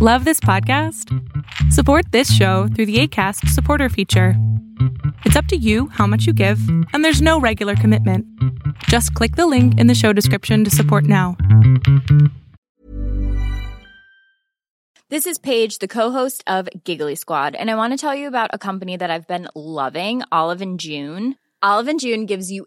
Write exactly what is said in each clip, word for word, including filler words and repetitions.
Love this podcast? Support this show through the Acast supporter feature. It's up to you how much you give, and there's no regular commitment. Just click the link in the show description to support now. This is Paige, the co-host of Giggly Squad, and I want to tell you about a company that I've been loving, Olive and June. Olive and June gives you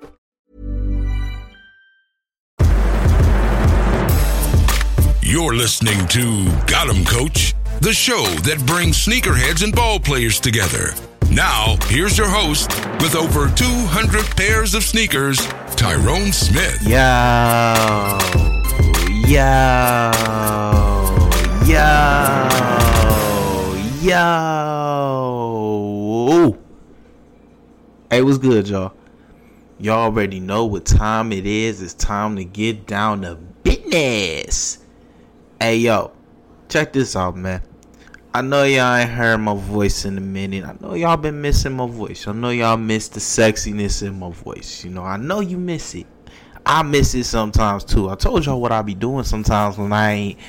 You're listening to Got 'Em Coach, the show that brings sneakerheads and ball players together. Now, here's your host with over two hundred pairs of sneakers, Tyrone Smith. Yo, yo, yo, yo. Hey, what's good, y'all? Y'all already know what time it is. It's time to get down to business. Hey, yo, check this out, man. I know y'all ain't heard my voice in a minute. I know y'all been missing my voice. I know y'all miss the sexiness in my voice. You know, I know you miss it. I miss it sometimes, too. I told y'all what I be doing sometimes when I ain't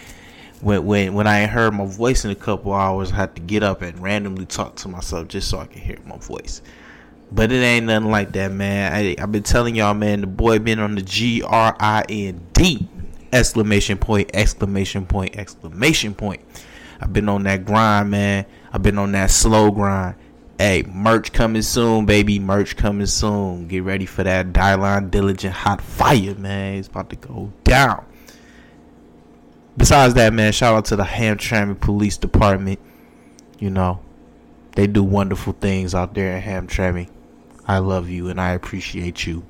when, when, when I ain't heard my voice in a couple hours. I have to get up and randomly talk to myself just so I can hear my voice. But it ain't nothing like that, man. I, I've been telling y'all, man, the boy been on the G R I N D. Exclamation point, exclamation point, exclamation point. I've been on that grind, man. I've been on that slow grind. Hey, merch coming soon, baby. Merch coming soon. Get ready for that Dylan Diligent hot fire, man. It's about to go down. Besides that, man, shout out to the Hamtramck Police Department. You know, they do wonderful things out there in Hamtramck. I love you and I appreciate you.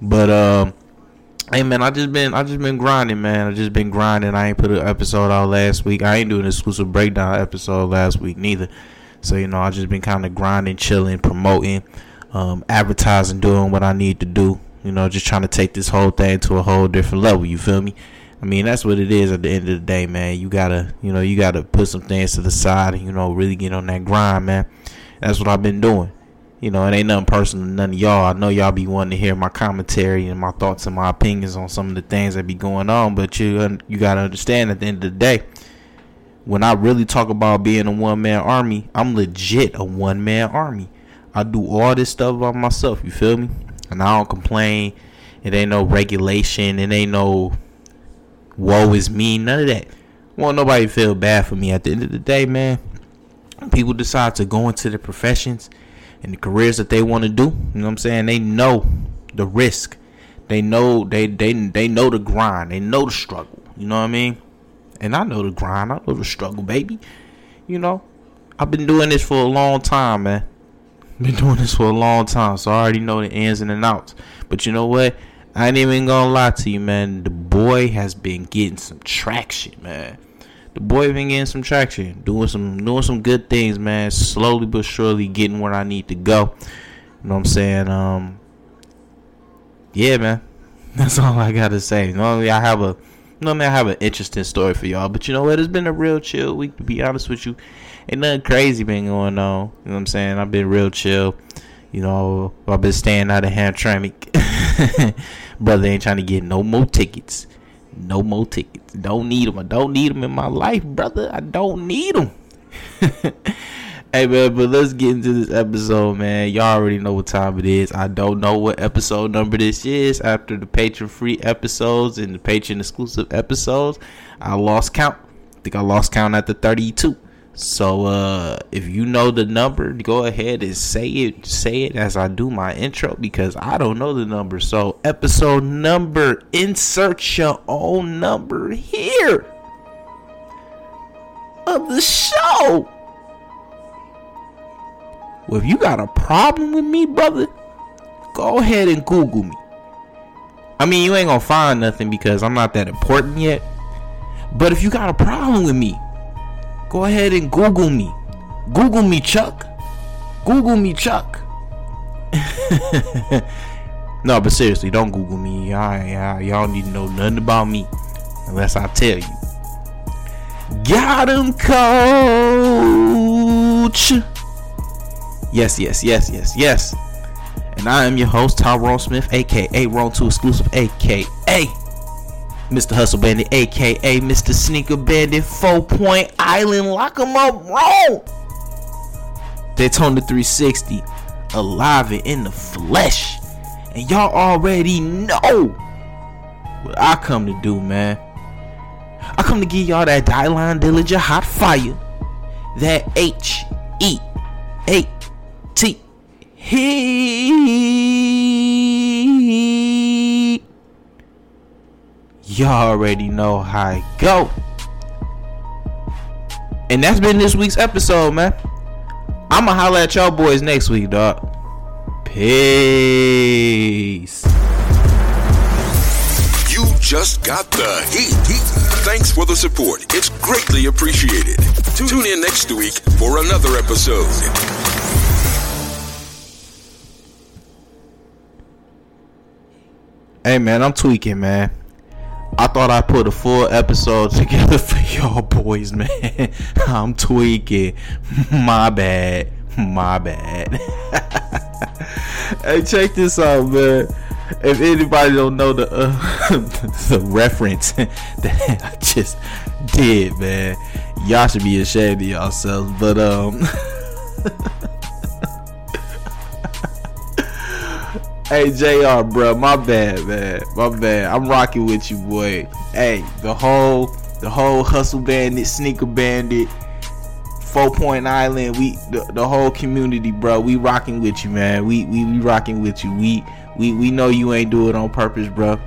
But um, hey man, I just been I just been grinding, man. I just been grinding. I ain't put an episode out last week. I ain't doing an exclusive breakdown episode last week neither. So you know, I just been kind of grinding, chilling, promoting, um, advertising, doing what I need to do. You know, just trying to take this whole thing to a whole different level. You feel me? I mean, that's what it is at the end of the day, man. You gotta, you know, you gotta put some things to the side and you know really get on that grind, man. That's what I've been doing. You know, it ain't nothing personal to none of y'all. I know y'all be wanting to hear my commentary and my thoughts and my opinions on some of the things that be going on. But you you got to understand at the end of the day, when I really talk about being a one-man army, I'm legit a one-man army. I do all this stuff by myself, you feel me? And I don't complain. It ain't no regulation. It ain't no woe is me. None of that. Won't nobody feel bad for me. At the end of the day, man, people decide to go into their professions and the careers that they want to do, you know what I'm saying? They know the risk. They know they they they know the grind. They know the struggle. You know what I mean? And I know the grind. I know the struggle, baby. You know, I've been doing this for a long time, man. Been doing this for a long time, so I already know the ins and the outs. But you know what? I ain't even gonna lie to you, man. The boy has been getting some traction, man. The boy been getting some traction, doing some doing some good things, man. Slowly but surely getting where I need to go. You know what I'm saying? Um, yeah, man. That's all I gotta say. Normally I have a normally I have an interesting story for y'all, but you know what? It's been a real chill week, to be honest with you. Ain't nothing crazy been going on. You know what I'm saying? I've been real chill. You know, I've been staying out of Hamtramck. Brother ain't trying to get no more tickets. No more tickets. Don't need them. I don't need them in my life, brother. I don't need them. Hey, man, but let's get into this episode, man. Y'all already know what time it is. I don't know what episode number this is. After the patron-free episodes and the patron-exclusive episodes, I lost count. I think I lost count after thirty-two. So, uh, if you know the number, go ahead and say it. Say it as I do my intro because I don't know the number. So, episode number, insert your own number here of the show. Well, if you got a problem with me, brother, go ahead and Google me. I mean, you ain't gonna find nothing because I'm not that important yet. But if you got a problem with me, go ahead and Google me. Google me, Chuck. Google me, Chuck. No, but seriously, don't Google me. Y'all, y'all, y'all need to know nothing about me unless I tell you. Got him, coach. Yes, yes, yes, yes, yes. And I am your host, Tyrone Smith, a k a. Ron two Exclusive, a k a. Mister Hustle Bandit, a k a. Mister Sneaker Bandit, Four Point Island, lock 'em up, Ron! Daytona three sixty, alive and in the flesh. And y'all already know what I come to do, man. I come to give y'all that Dylan Dillinger hot fire. That H E A T he y'all already know how it go. And that's been this week's episode, man. I'ma holler at y'all boys next week, dog. Peace. You just got the heat. Thanks for the support. It's greatly appreciated. Tune in next week for another episode. Hey, man, I'm tweaking, man. I thought I put a full episode together for y'all boys, man. I'm tweaking. My bad. My bad. Hey, check this out, man. If anybody don't know the, uh, the reference that I just did, man, y'all should be ashamed of yourselves. But, um... Hey, J R, bro, my bad, man. My bad. I'm rocking with you, boy. Hey, the whole the whole Hustle Bandit, Sneaker Bandit, Four Point Island, we the, the whole community, bro. We rocking with you, man. We we, we rocking with you. We, we we know you ain't do it on purpose, bro.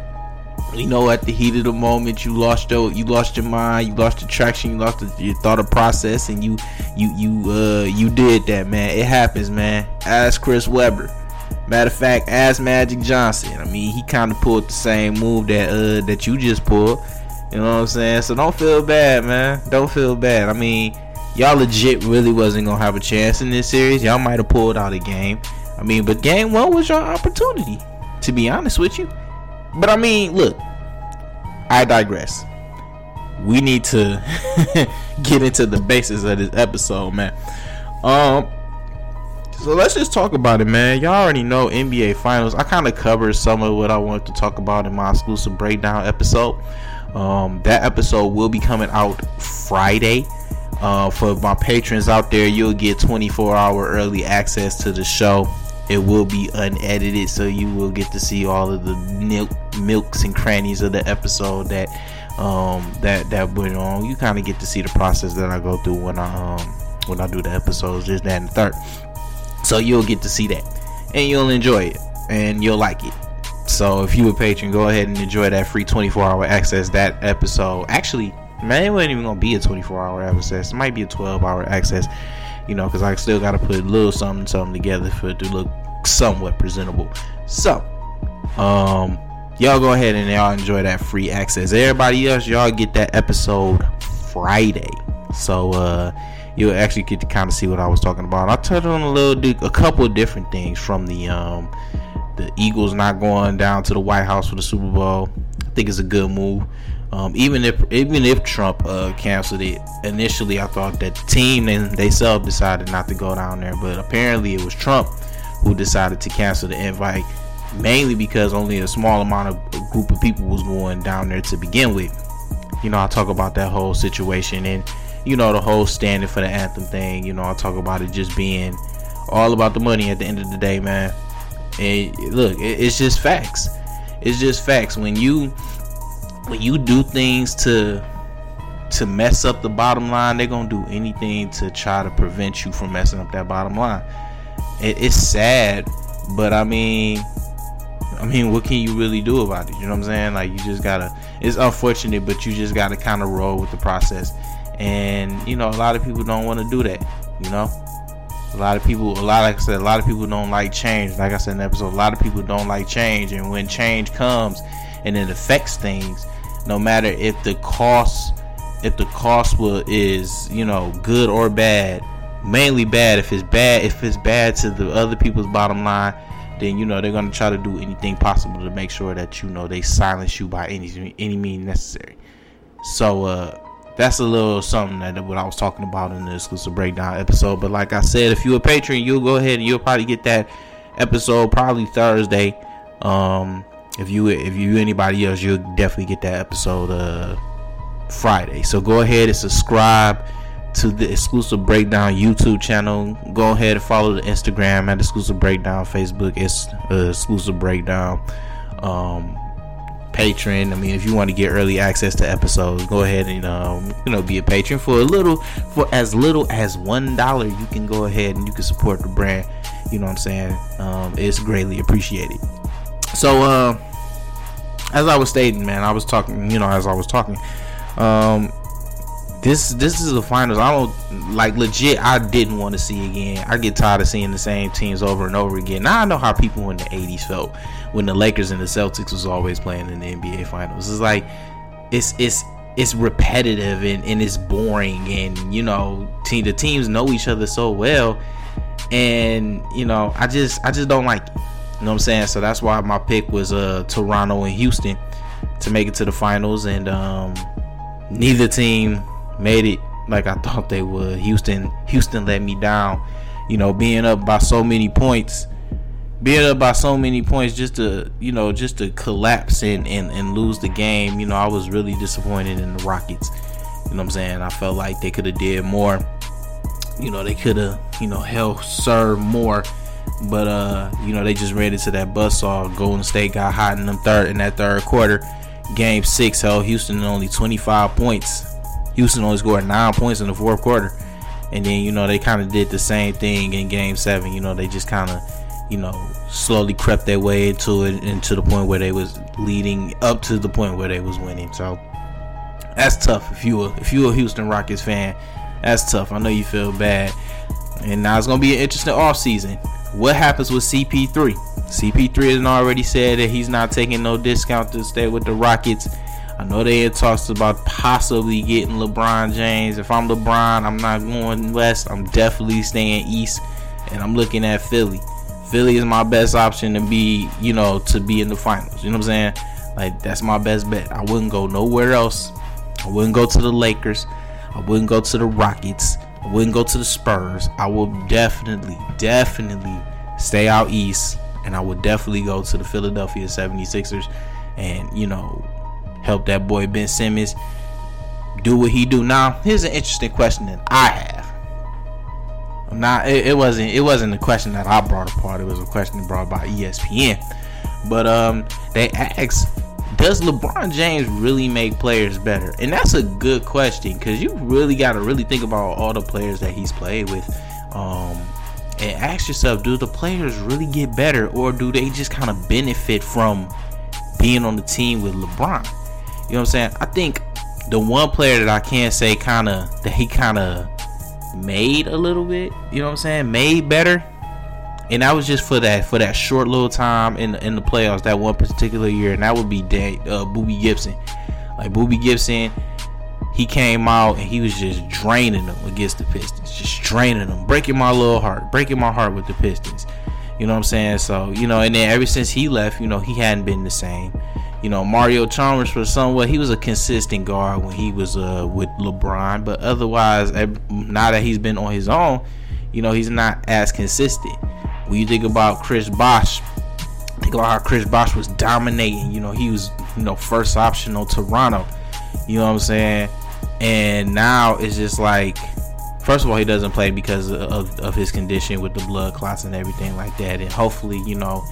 We know at the heat of the moment you lost your you lost your mind, you lost your traction, you lost the, your thought of process, and you you you uh you did that, man. It happens, man. Ask Chris Webber. Matter of fact, ask Magic Johnson. I mean, he kind of pulled the same move that uh that you just pulled. You know what I'm saying? So don't feel bad, man. Don't feel bad. I mean, y'all legit really wasn't gonna have a chance in this series. Y'all might have pulled out a game. I mean, but game one was your opportunity, to be honest with you. But I mean, look, I digress. We need to get into the basis of this episode, man. Um. So let's just talk about it, man. Y'all already know N B A Finals. I kind of covered some of what I wanted to talk about in my exclusive breakdown episode. Um, that episode will be coming out Friday. Uh, for my patrons out there, you'll get twenty-four hour early access to the show. It will be unedited, so you will get to see all of the milk, milks and crannies of the episode that um, that that went on. You kind of get to see the process that I go through when I um, when I do the episodes, this, that, and the third. So you'll get to see that, and you'll enjoy it, and you'll like it. So if you a patron, go ahead and enjoy that free twenty-four hour access. That episode, actually, man, it wasn't even gonna be a twenty-four hour access. It might be a twelve hour access, you know, because I still gotta put a little something, something together for it to look somewhat presentable. So, um, y'all go ahead and y'all enjoy that free access. Everybody else, y'all get that episode Friday. So, uh. you'll actually get to kind of see what I was talking about. I touched on a little, a couple of different things, from the um, the Eagles not going down to the White House for the Super Bowl. I think it's a good move. Um, even if even if Trump uh, canceled it initially, I thought that the team and they self decided not to go down there, but apparently it was Trump who decided to cancel the invite, mainly because only a small amount of a group of people was going down there to begin with. You know, I talk about that whole situation and. you know, the whole standing for the anthem thing. You know, I talk about it just being all about the money at the end of the day, man. And look, it's just facts. It's just facts. When you when you do things to to mess up the bottom line, they're gonna do anything to try to prevent you from messing up that bottom line. It's sad, but I mean, I mean, what can you really do about it? You know what I'm saying? Like, you just gotta. It's unfortunate, but you just gotta kind of roll with the process. And you know, a lot of people don't want to do that. You know, a lot of people, a lot like I said, a lot of people don't like change. Like I said in the episode, a lot of people don't like change. And when change comes, and it affects things, no matter if the cost, if the cost will is you know good or bad. Mainly bad. If it's bad, if it's bad to the other people's bottom line, then you know they're gonna try to do anything possible to make sure that you know they silence you by any any means necessary. So uh, that's a little something that what I was talking about in the exclusive breakdown episode. But like I said, if you're a patron, you'll go ahead and you'll probably get that episode probably Thursday. Um, if you if you anybody else, you'll definitely get that episode uh, Friday. So go ahead and subscribe to the Exclusive Breakdown YouTube channel. Go ahead and follow the Instagram at Exclusive Breakdown, Facebook is uh, Exclusive Breakdown, um Patreon. I mean, if you want to get early access to episodes, go ahead and um you know be a patron for a little for as little as one dollar. You can go ahead and you can support the brand, you know what I'm saying. Um it's greatly appreciated. So uh as I was stating, man, I was talking you know as I was talking um This this is the finals. I don't like legit. I didn't want to see again. I get tired of seeing the same teams over and over again. Now I know how people in the eighties felt when the Lakers and the Celtics was always playing in the N B A finals. It's like it's it's it's repetitive and, and it's boring, and you know team the teams know each other so well, and you know I just I just don't like it. You know what I'm saying? So that's why my pick was uh Toronto and Houston to make it to the finals, and um neither team made it like I thought they would. Houston Houston let me down, you know, being up by so many points being up by so many points just to you know just to collapse and and, and lose the game. you know I was really disappointed in the Rockets. you know what I'm saying I felt like they could have did more. you know they could have you know held serve more, but uh you know they just ran into that buzzsaw. Golden State got hot in them third in that third quarter. Game six held Houston only twenty-five points. Houston only scored nine points in the fourth quarter, and then you know they kind of did the same thing in Game Seven. You know they just kind of, you know, slowly crept their way into it, and to the point where they was leading up to the point where they was winning. So that's tough if you were if you a Houston Rockets fan. That's tough. I know you feel bad, and now it's gonna be an interesting offseason. What happens with C P three? C P three has already said that he's not taking no discount to stay with the Rockets. I know they had talks about possibly getting LeBron James. If I'm LeBron, I'm not going west. I'm definitely staying east, and I'm looking at Philly. Philly is my best option to be, you know, to be in the finals. You know what I'm saying? Like, that's my best bet. I wouldn't go nowhere else. I wouldn't go to the Lakers. I wouldn't go to the Rockets. I wouldn't go to the Spurs. I will definitely, definitely stay out east, and I would definitely go to the Philadelphia seventy-sixers and, you know, help that boy Ben Simmons do what he do. Now, here's an interesting question that I have. I'm not. It, it wasn't. It wasn't a question that I brought apart. It was a question brought by E S P N. But um, they asked, "Does LeBron James really make players better?" And that's a good question, because you really got to really think about all the players that he's played with, um, and ask yourself, do the players really get better, or do they just kind of benefit from being on the team with LeBron? You know what I'm saying? I think the one player that I can say kind of that he kind of made a little bit, you know what I'm saying, made better, and that was just for that for that short little time in in the playoffs, that one particular year, and that would be Day, uh, Boobie Gibson. Like Boobie Gibson, he came out and he was just draining them against the Pistons, just draining them, breaking my little heart, breaking my heart with the Pistons. You know what I'm saying? So you know, and then ever since he left, you know, he hadn't been the same. You know, Mario Chalmers, for somewhat, he was a consistent guard when he was uh, with LeBron. But otherwise, now that he's been on his own, you know, he's not as consistent. When you think about Chris Bosh, think about how Chris Bosh was dominating. You know, he was, you know, first option on Toronto. You know what I'm saying? And now it's just like, first of all, he doesn't play because of, of his condition with the blood clots and everything like that. And hopefully, you know,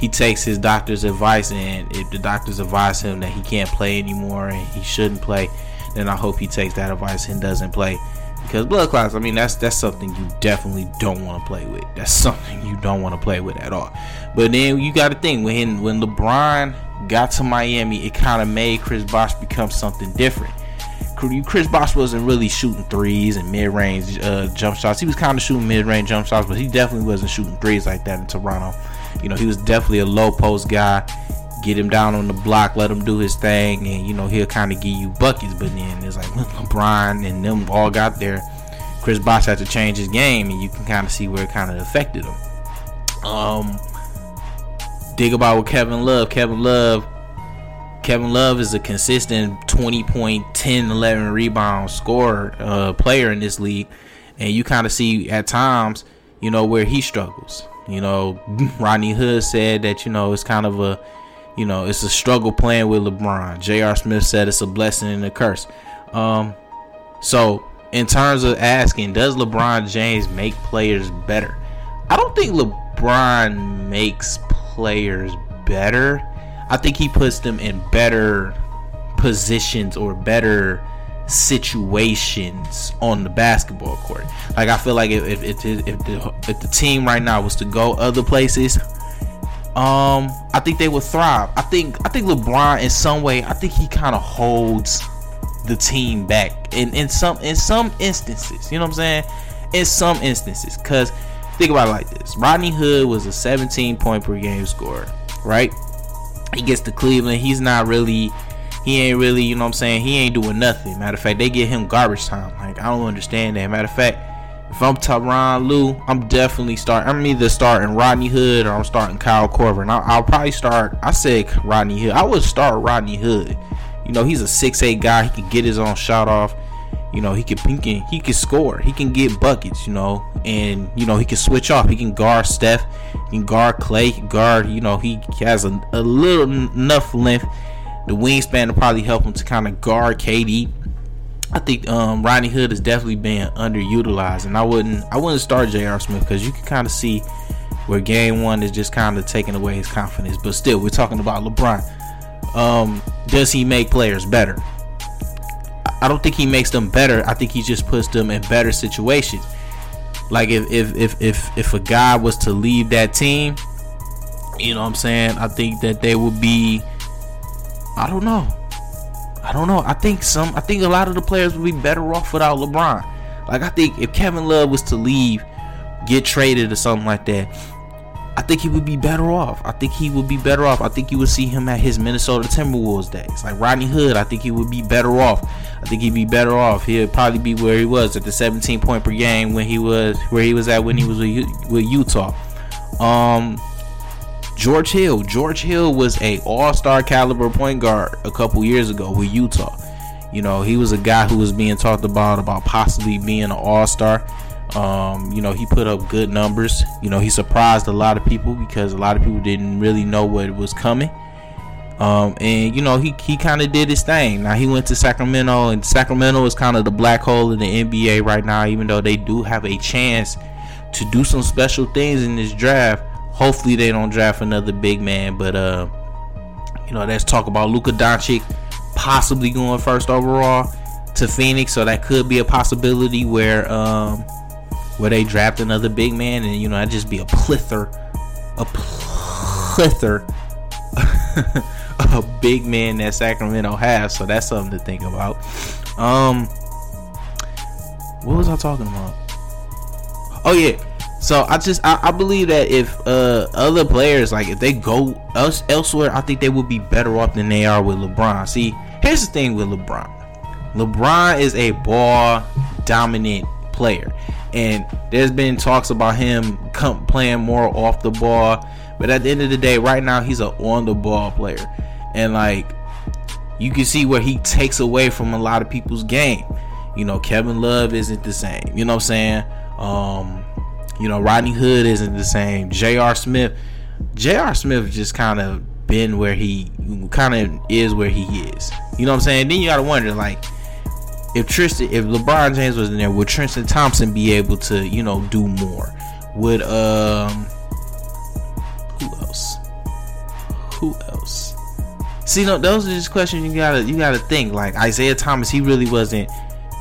he takes his doctor's advice, and if the doctors advise him that he can't play anymore and he shouldn't play, then I hope he takes that advice and doesn't play. Because blood clots, I mean, that's that's something you definitely don't want to play with. That's something you don't want to play with at all. But then you got to think, when when LeBron got to Miami, it kind of made Chris Bosh become something different. Chris Bosh wasn't really shooting threes and mid-range uh, jump shots. He was kind of shooting mid-range jump shots, but he definitely wasn't shooting threes like that in Toronto. You know, he was definitely a low post guy. Get him down on the block, let him do his thing, and you know, he'll kind of give you buckets. But then it's like, look, LeBron and them all got there. Chris Bosh had to change his game, and you can kind of see where it kind of affected him. Um, dig about with Kevin Love. Kevin Love. Kevin Love is a consistent twenty point ten, eleven rebound scorer, uh, player in this league, and you kind of see at times, you know, where he struggles. You know, Rodney Hood said that, you know, it's kind of a, you know, it's a struggle playing with LeBron. J R. Smith said it's a blessing and a curse. Um, so in terms of asking, does LeBron James make players better? I don't think LeBron makes players better. I think he puts them in better positions or better situations on the basketball court. Like, I feel like if if, if, if, the, if the team right now was to go other places, um, I think they would thrive. I think I think LeBron in some way, I think he kind of holds the team back in in some in some instances. You know what I'm saying? In some instances, because think about it like this: Rodney Hood was a seventeen point per game scorer, right? He gets to Cleveland. He's not really, he ain't really, you know what I'm saying? He ain't doing nothing. Matter of fact, they get him garbage time. Like, I don't understand that. Matter of fact, if I'm Tyronn Lue, I'm definitely starting. I'm either starting Rodney Hood or I'm starting Kyle Korver. And I'll, I'll probably start, I said Rodney Hood. I would start Rodney Hood. You know, he's a six eight guy. He can get his own shot off. You know, he can, he can, he can score. He can get buckets, you know. And, you know, he can switch off. He can guard Steph. He can guard Klay. He can guard, you know, he has a, a little enough length. The wingspan to probably help him to kind of guard K D. I think um, Rodney Hood has definitely been underutilized. And I wouldn't, I wouldn't start J R. Smith because you can kind of see where game one is just kind of taking away his confidence. But still, we're talking about LeBron. Um, does he make players better? I don't think he makes them better. I think he just puts them in better situations. Like if if if if, if a guy was to leave that team, you know what I'm saying? I think that they would be, I don't know. I don't know. I think some I think a lot of the players would be better off without LeBron. Like, I think if Kevin Love was to leave, get traded or something like that, I think he would be better off. I think he would be better off. I think you would see him at his Minnesota Timberwolves days. Like Rodney Hood, I think he would be better off. I think he'd be better off. He'll probably be where he was at the seventeen point per game when he was where he was at when he was with, with Utah. Um, George Hill. George Hill was a all-star caliber point guard a couple years ago with Utah. You know, he was a guy who was being talked about about possibly being an all-star. Um, you know, he put up good numbers. You know, he surprised a lot of people because a lot of people didn't really know what was coming. Um, and, you know, he, he kind of did his thing. Now, he went to Sacramento, and Sacramento is kind of the black hole in the N B A right now, even though they do have a chance to do some special things in this draft. Hopefully, they don't draft another big man. But, uh, you know, let's talk about Luka Doncic possibly going first overall to Phoenix. So that could be a possibility where... Um, where they draft another big man, and you know, that'd just be a plethora, a plethora, a big man that Sacramento has. So that's something to think about. Um, what was I talking about? Oh yeah. So I just I, I believe that if uh, other players, like if they go else elsewhere, I think they would be better off than they are with LeBron. See, here's the thing with LeBron. LeBron is a ball dominant player. And there's been talks about him come playing more off the ball. But at the end of the day, right now, he's an on-the-ball player. And, like, you can see where he takes away from a lot of people's game. You know, Kevin Love isn't the same. You know what I'm saying? Um, you know, Rodney Hood isn't the same. J R. Smith. J R. Smith just kind of been where he kind of is where he is. You know what I'm saying? Then you got to wonder, like, if Tristan, if LeBron James was in there, would Tristan Thompson be able to, you know, do more? Would um, who else? Who else? See, no, those are just questions you gotta you gotta think. Like Isaiah Thomas, he really wasn't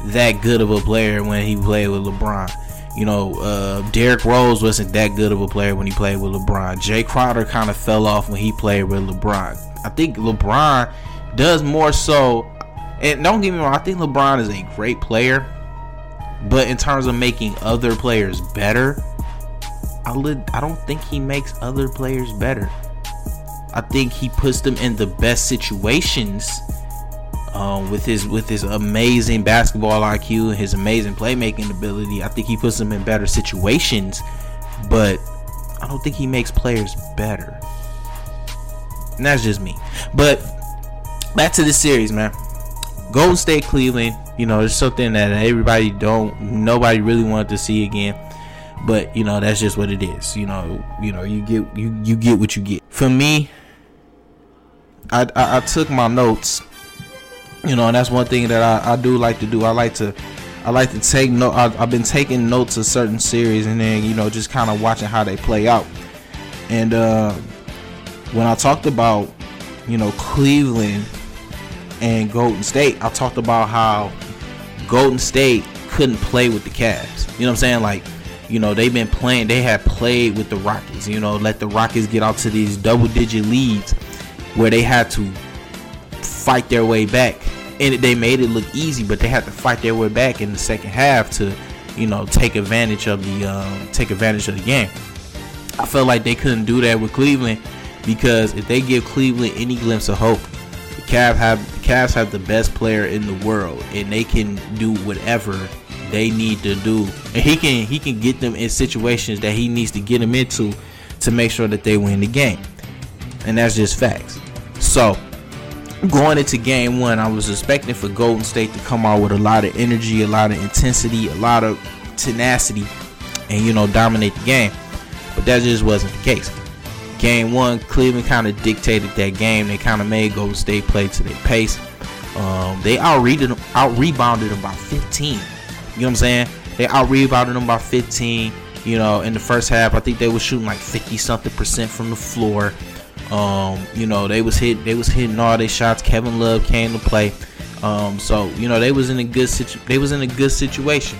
that good of a player when he played with LeBron. You know, uh, Derrick Rose wasn't that good of a player when he played with LeBron. Jay Crowder kind of fell off when he played with LeBron. I think LeBron does more so. And don't get me wrong, I think LeBron is a great player, but in terms of making other players better, I li- I don't think he makes other players better. I think he puts them in the best situations uh, with his with his amazing basketball I Q and his amazing playmaking ability. I think he puts them in better situations, but I don't think he makes players better. And that's just me. But back to this series, man. Golden State, Cleveland, you know, it's something that everybody don't, nobody really wanted to see again, but you know, that's just what it is. You know, you know, you get, you, you get what you get. For me, I, I, I took my notes, you know, and that's one thing that I, I do like to do. I like to, I like to take note. I've been taking notes of certain series and then, you know, just kind of watching how they play out. And uh, when I talked about, you know, Cleveland and Golden State, I talked about how Golden State couldn't play with the Cavs. You know what I'm saying? Like, you know, they've been playing, they have played with the Rockets, you know, let the Rockets get out to these double digit leads where they had to fight their way back. And they made it look easy, but they had to fight their way back in the second half to, you know, take advantage of the um, take advantage of the game. I felt like they couldn't do that with Cleveland, because if they give Cleveland any glimpse of hope, the Cavs have the Cavs have the best player in the world, and they can do whatever they need to do, and he can he can get them in situations that he needs to get them into to make sure that they win the game. And that's just facts. So going into game one, I was expecting for Golden State to come out with a lot of energy, a lot of intensity, a lot of tenacity, and, you know, dominate the game, but that just wasn't the case. Game one, Cleveland kind of dictated that game. They kind of made Golden State play to their pace. Um, they out-rebounded them, out-rebounded them by fifteen. You know what I'm saying? They out-rebounded them by fifteen. You know, in the first half, I think they were shooting like fifty-something percent from the floor. Um, you know, they was hit. They was hitting all their shots. Kevin Love came to play. Um, so you know, they was in a good situ- They was in a good situation.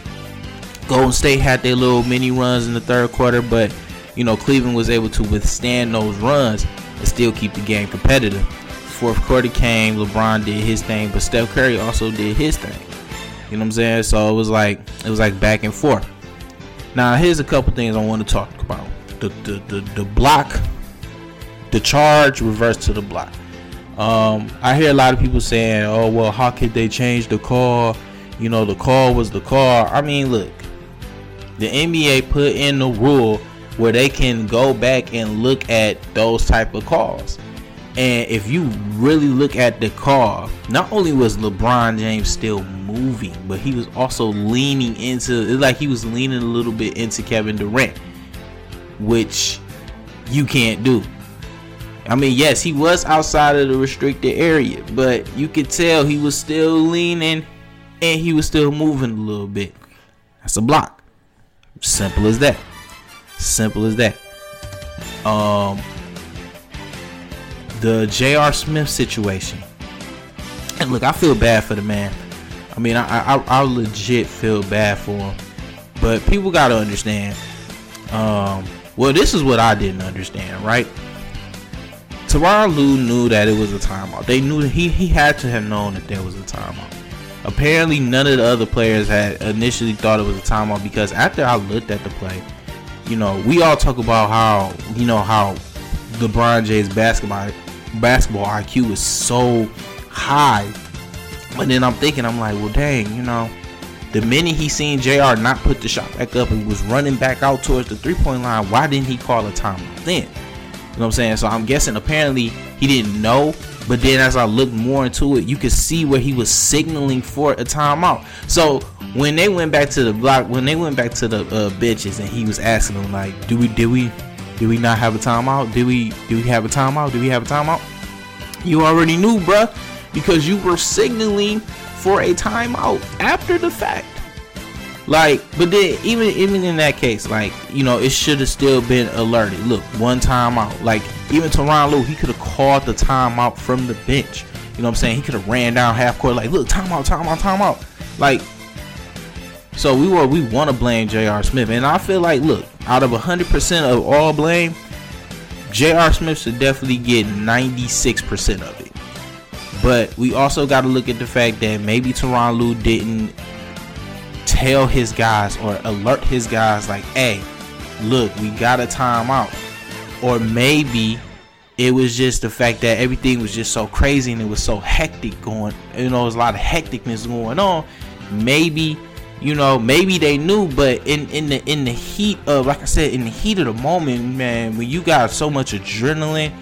Golden State had their little mini runs in the third quarter, but you know, Cleveland was able to withstand those runs and still keep the game competitive. Fourth quarter came, LeBron did his thing, but Steph Curry also did his thing. You know what I'm saying? So it was like it was like back and forth. Now, here's a couple things I want to talk about. The the the, the block, the charge, reverse to the block. Um, I hear a lot of people saying, "Oh, well, how could they change the call? You know, the call was the call." I mean, look, the N B A put in the rule where they can go back and look at those type of calls. And if you really look at the call, not only was LeBron James still moving, but he was also leaning into, it's like he was leaning a little bit into Kevin Durant, which you can't do. I mean, yes, he was outside of the restricted area, but you could tell he was still leaning and he was still moving a little bit. That's a block. Simple as that. Simple as that. Um, the J R. Smith situation. And look, I feel bad for the man. I mean, I, I, I legit feel bad for him. But people got to understand. Um, well, this is what I didn't understand, right? Tyronn Lue knew that it was a timeout. They knew, he, he had to have known that there was a timeout. Apparently, none of the other players had initially thought it was a timeout, because after I looked at the play, you know, we all talk about how, you know, how LeBron James' basketball basketball I Q is so high. But then I'm thinking, I'm like, well, dang, you know, the minute he seen J R not put the shot back up and was running back out towards the three-point line, why didn't he call a timeout then? You know what I'm saying? So I'm guessing apparently he didn't know. But then as I looked more into it, you could see where he was signaling for a timeout. So when they went back to the block, when they went back to the uh, benches, and he was asking them like, "Do we? Did we? Did we not have a timeout? Did we? Did we have a timeout? Did we have a timeout?" You already knew, bruh, because you were signaling for a timeout after the fact. Like, but then even even in that case, like, you know, it should have still been alerted. Look, one timeout. Like, even Tyronn Lue, he could have called the timeout from the bench. You know what I'm saying? He could have ran down half court like, look, timeout, timeout, timeout. Like, so we were we want to blame J R. Smith, and I feel like, look, out of one hundred percent of all blame, J R. Smith should definitely get ninety-six percent of it. But we also got to look at the fact that maybe Tyronn Lue didn't tell his guys or alert his guys like, hey, look, we got a timeout. Or maybe it was just the fact that everything was just so crazy and it was so hectic going. You know, there's a lot of hecticness going on. Maybe, you know, maybe they knew, but in, in the in the heat of, like I said, in the heat of the moment, man, when you got so much adrenaline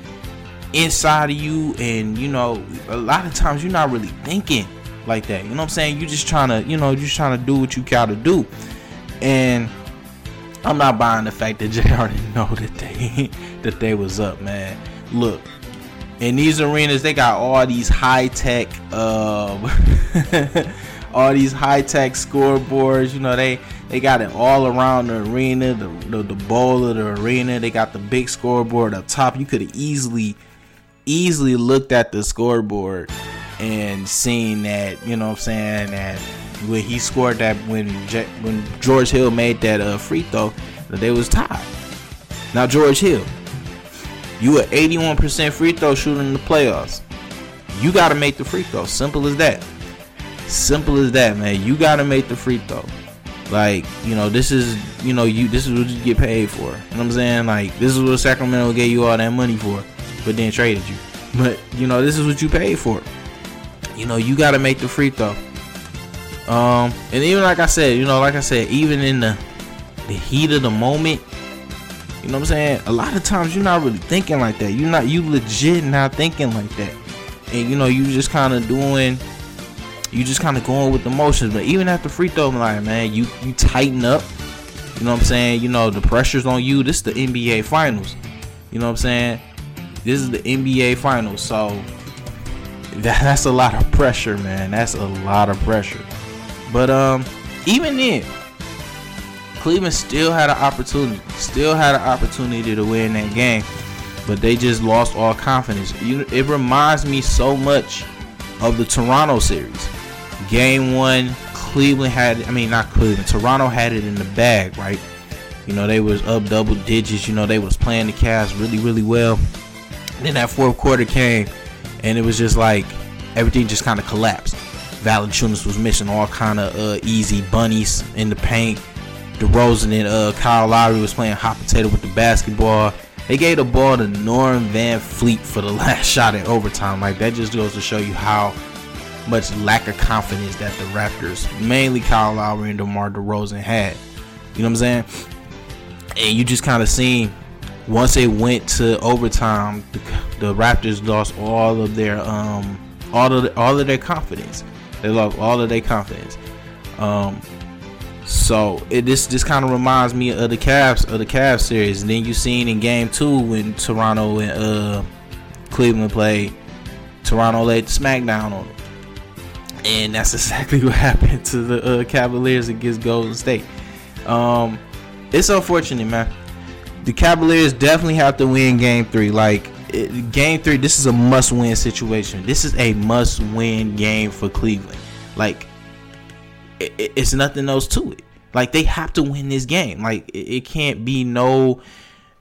inside of you, and, you know, a lot of times you're not really thinking like that. You know what I'm saying? You're just trying to, you know, you're just trying to do what you gotta do. And I'm not buying the fact that J R didn't know that they that they was up, man. Look, in these arenas, they got all these high tech, um, all these high tech scoreboards. You know, they they got it all around the arena, the the, the bowl of the arena. They got the big scoreboard up top. You could have easily, easily looked at the scoreboard and seen that, you know what I'm saying, that when he scored that, when Je- when George Hill made that uh, free throw, that they was tied. Now, George Hill, you an eighty-one percent free throw shooter in the playoffs. You got to make the free throw. Simple as that. Simple as that, man. You got to make the free throw. Like, you know, this is, you know, you this is what you get paid for. You know what I'm saying? Like, this is what Sacramento gave you all that money for, but then traded you. But, you know, this is what you paid for. You know, you got to make the free throw. Um, and even like I said, you know, like I said, even in the, the heat of the moment, you know what I'm saying, a lot of times you're not really thinking like that. You're not, you legit not thinking like that. And, you know, you just kind of doing, you just kind of going with the motions. But even at the free throw line, man, you, you tighten up. You know what I'm saying? You know, the pressure's on you. This is the N B A Finals. You know what I'm saying? This is the N B A Finals. So that, that's a lot of pressure, man. That's a lot of pressure. But um, even then, Cleveland still had an opportunity, still had an opportunity to win that game, but they just lost all confidence. You, it reminds me so much of the Toronto series. Game one, Cleveland had, I mean, not Cleveland, Toronto had it in the bag, right? You know, they was up double digits. You know, they was playing the Cavs really, really well. And then that fourth quarter came, and it was just like everything just kind of collapsed. Valanciunas was missing all kind of uh, easy bunnies in the paint. DeRozan and uh, Kyle Lowry was playing hot potato with the basketball. They gave the ball to Norm Van Fleet for the last shot at overtime. Like, that just goes to show you how much lack of confidence that the Raptors, mainly Kyle Lowry and DeMar DeRozan, had. You know what I'm saying? And you just kind of seen, once it went to overtime, the, the Raptors lost all of their um all of all of their confidence. They lost all of their confidence. Um, so it this this kind of reminds me of the Cavs of the Cavs series. And then you seen in game two when Toronto and uh, Cleveland played, Toronto laid the smackdown on them, and that's exactly what happened to the uh, Cavaliers against Golden State. Um, it's unfortunate, man. The Cavaliers definitely have to win game three. Like, game three, this is a must-win situation. This is a must-win game for Cleveland. Like, it, it's nothing else to it. Like, they have to win this game. Like, it, it can't be no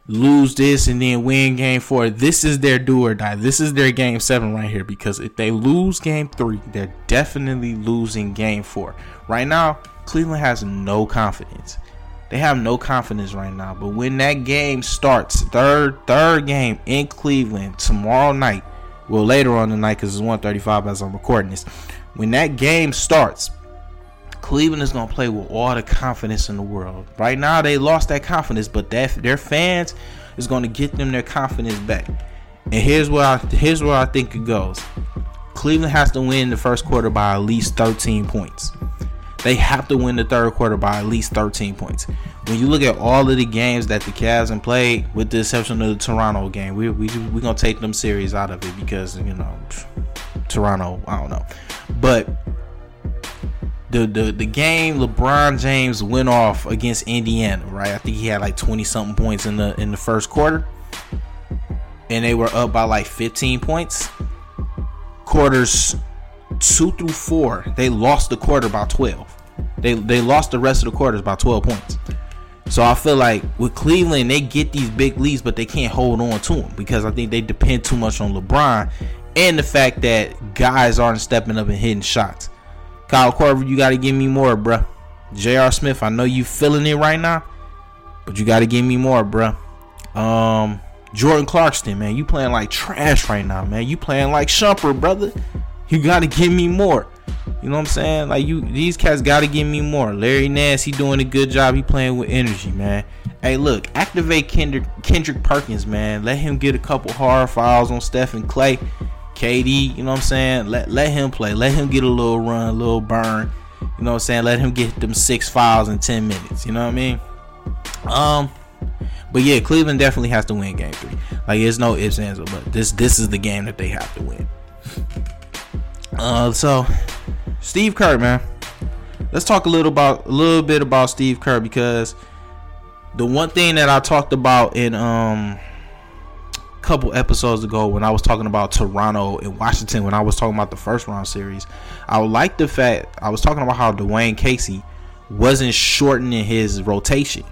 lose this and then win game four. This is their do or die. This is their game seven right here, because if they lose game three, they're definitely losing game four. Right now, Cleveland has no confidence. They have no confidence right now. But when that game starts, third third game in Cleveland tomorrow night, well, later on tonight, because it's one thirty-five as I'm recording this. When that game starts, Cleveland is going to play with all the confidence in the world. Right now, they lost that confidence, but that, their fans is going to get them their confidence back. And here's where, I, here's where I think it goes. Cleveland has to win the first quarter by at least thirteen points. They have to win the third quarter by at least thirteen points. When you look at all of the games that the Cavs have played, with the exception of the Toronto game, we're we, we going to take them series out of it because, you know, Toronto, I don't know. But the, the the game LeBron James went off against Indiana, right? I think he had like twenty something points in the in the first quarter, and they were up by like fifteen points. Quarters two through four, they lost the quarter by twelve. They they lost the rest of the quarters by twelve points. So I feel like with Cleveland, they get these big leads, but they can't hold on to them because I think they depend too much on LeBron and the fact that guys aren't stepping up and hitting shots. Kyle Korver, you got to give me more, bro. J R. Smith, I know you feeling it right now, but you got to give me more, bro. Um, Jordan Clarkson, man, you playing like trash right now, man. You playing like Shumper, brother. You got to give me more. You know what I'm saying? Like, you, these cats got to give me more. Larry Nance, he doing a good job. He playing with energy, man. Hey, look, activate Kendrick, Kendrick Perkins, man. Let him get a couple hard fouls on Steph and Klay. K D, you know what I'm saying? Let let him play. Let him get a little run, a little burn. You know what I'm saying? Let him get them six fouls in ten minutes. You know what I mean? Um, but yeah, Cleveland definitely has to win game three. Like, there's no ifs, ands, or buts. This this is the game that they have to win. Uh, so Steve Kerr, man. Let's talk a little about a little bit about Steve Kerr, because the one thing that I talked about in um couple episodes ago when I was talking about Toronto and Washington, when I was talking about the first round series, I like the fact I was talking about how Dwayne Casey wasn't shortening his rotation.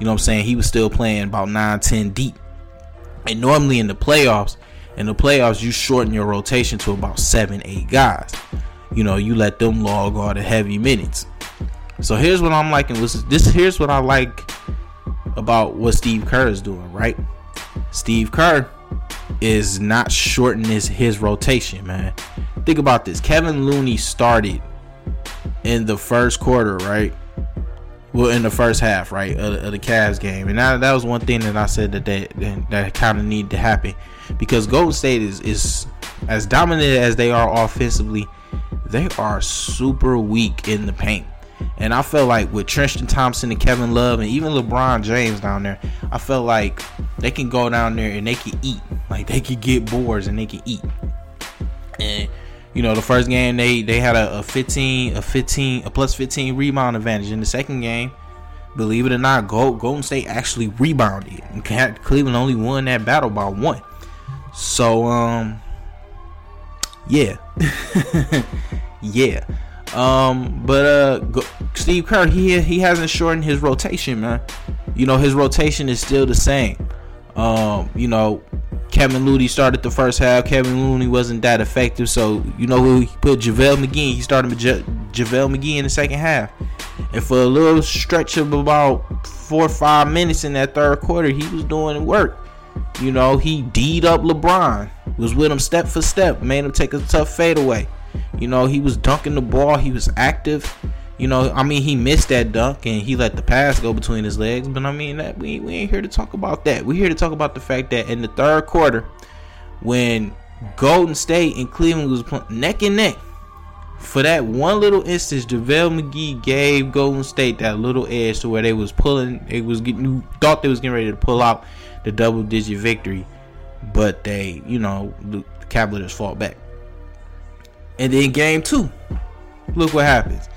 You know what I'm saying? He was still playing about nine, ten deep. And normally in the playoffs, in the playoffs, you shorten your rotation to about seven, eight guys. You know, you let them log all the heavy minutes. So here's what I'm liking. This, this here's what I like about what Steve Kerr is doing, right? Steve Kerr is not shortening his, his rotation, man. Think about this. Kevin Looney started in the first quarter, right? Well, in the first half, right, of, of the Cavs game. And I, that was one thing that I said that they, that, that kind of needed to happen, because Golden State is, is as dominant as they are offensively, they are super weak in the paint. And I felt like with Tristan Thompson and Kevin Love and even LeBron James down there, I felt like they can go down there and they can eat. Like, they can get boards and they can eat. And, you know, the first game they, they had a, a fifteen, a fifteen, a plus fifteen rebound advantage. In the second game, believe it or not, Golden State actually rebounded. Cleveland only won that battle by one. So, um, yeah, yeah. Um, but uh, go, Steve Kerr, he he hasn't shortened his rotation, man. You know, his rotation is still the same. Um, you know, Kevin Looney started the first half. Kevin Looney wasn't that effective, so you know who he put? JaVale McGee. He started with ja- JaVale McGee in the second half, and for a little stretch of about four or five minutes in that third quarter, he was doing work. You know, he D'd up LeBron, was with him step for step, made him take a tough fadeaway. You know, he was dunking the ball. He was active. You know, I mean, he missed that dunk and he let the pass go between his legs. But, I mean, that we, we ain't here to talk about that. We're here to talk about the fact that in the third quarter, when Golden State and Cleveland was playing neck and neck, for that one little instance, JaVale McGee gave Golden State that little edge to where they was pulling. It was getting, thought they was getting ready to pull out the double-digit victory. But they, you know, the Cavaliers fought back. And then game two, look what happens.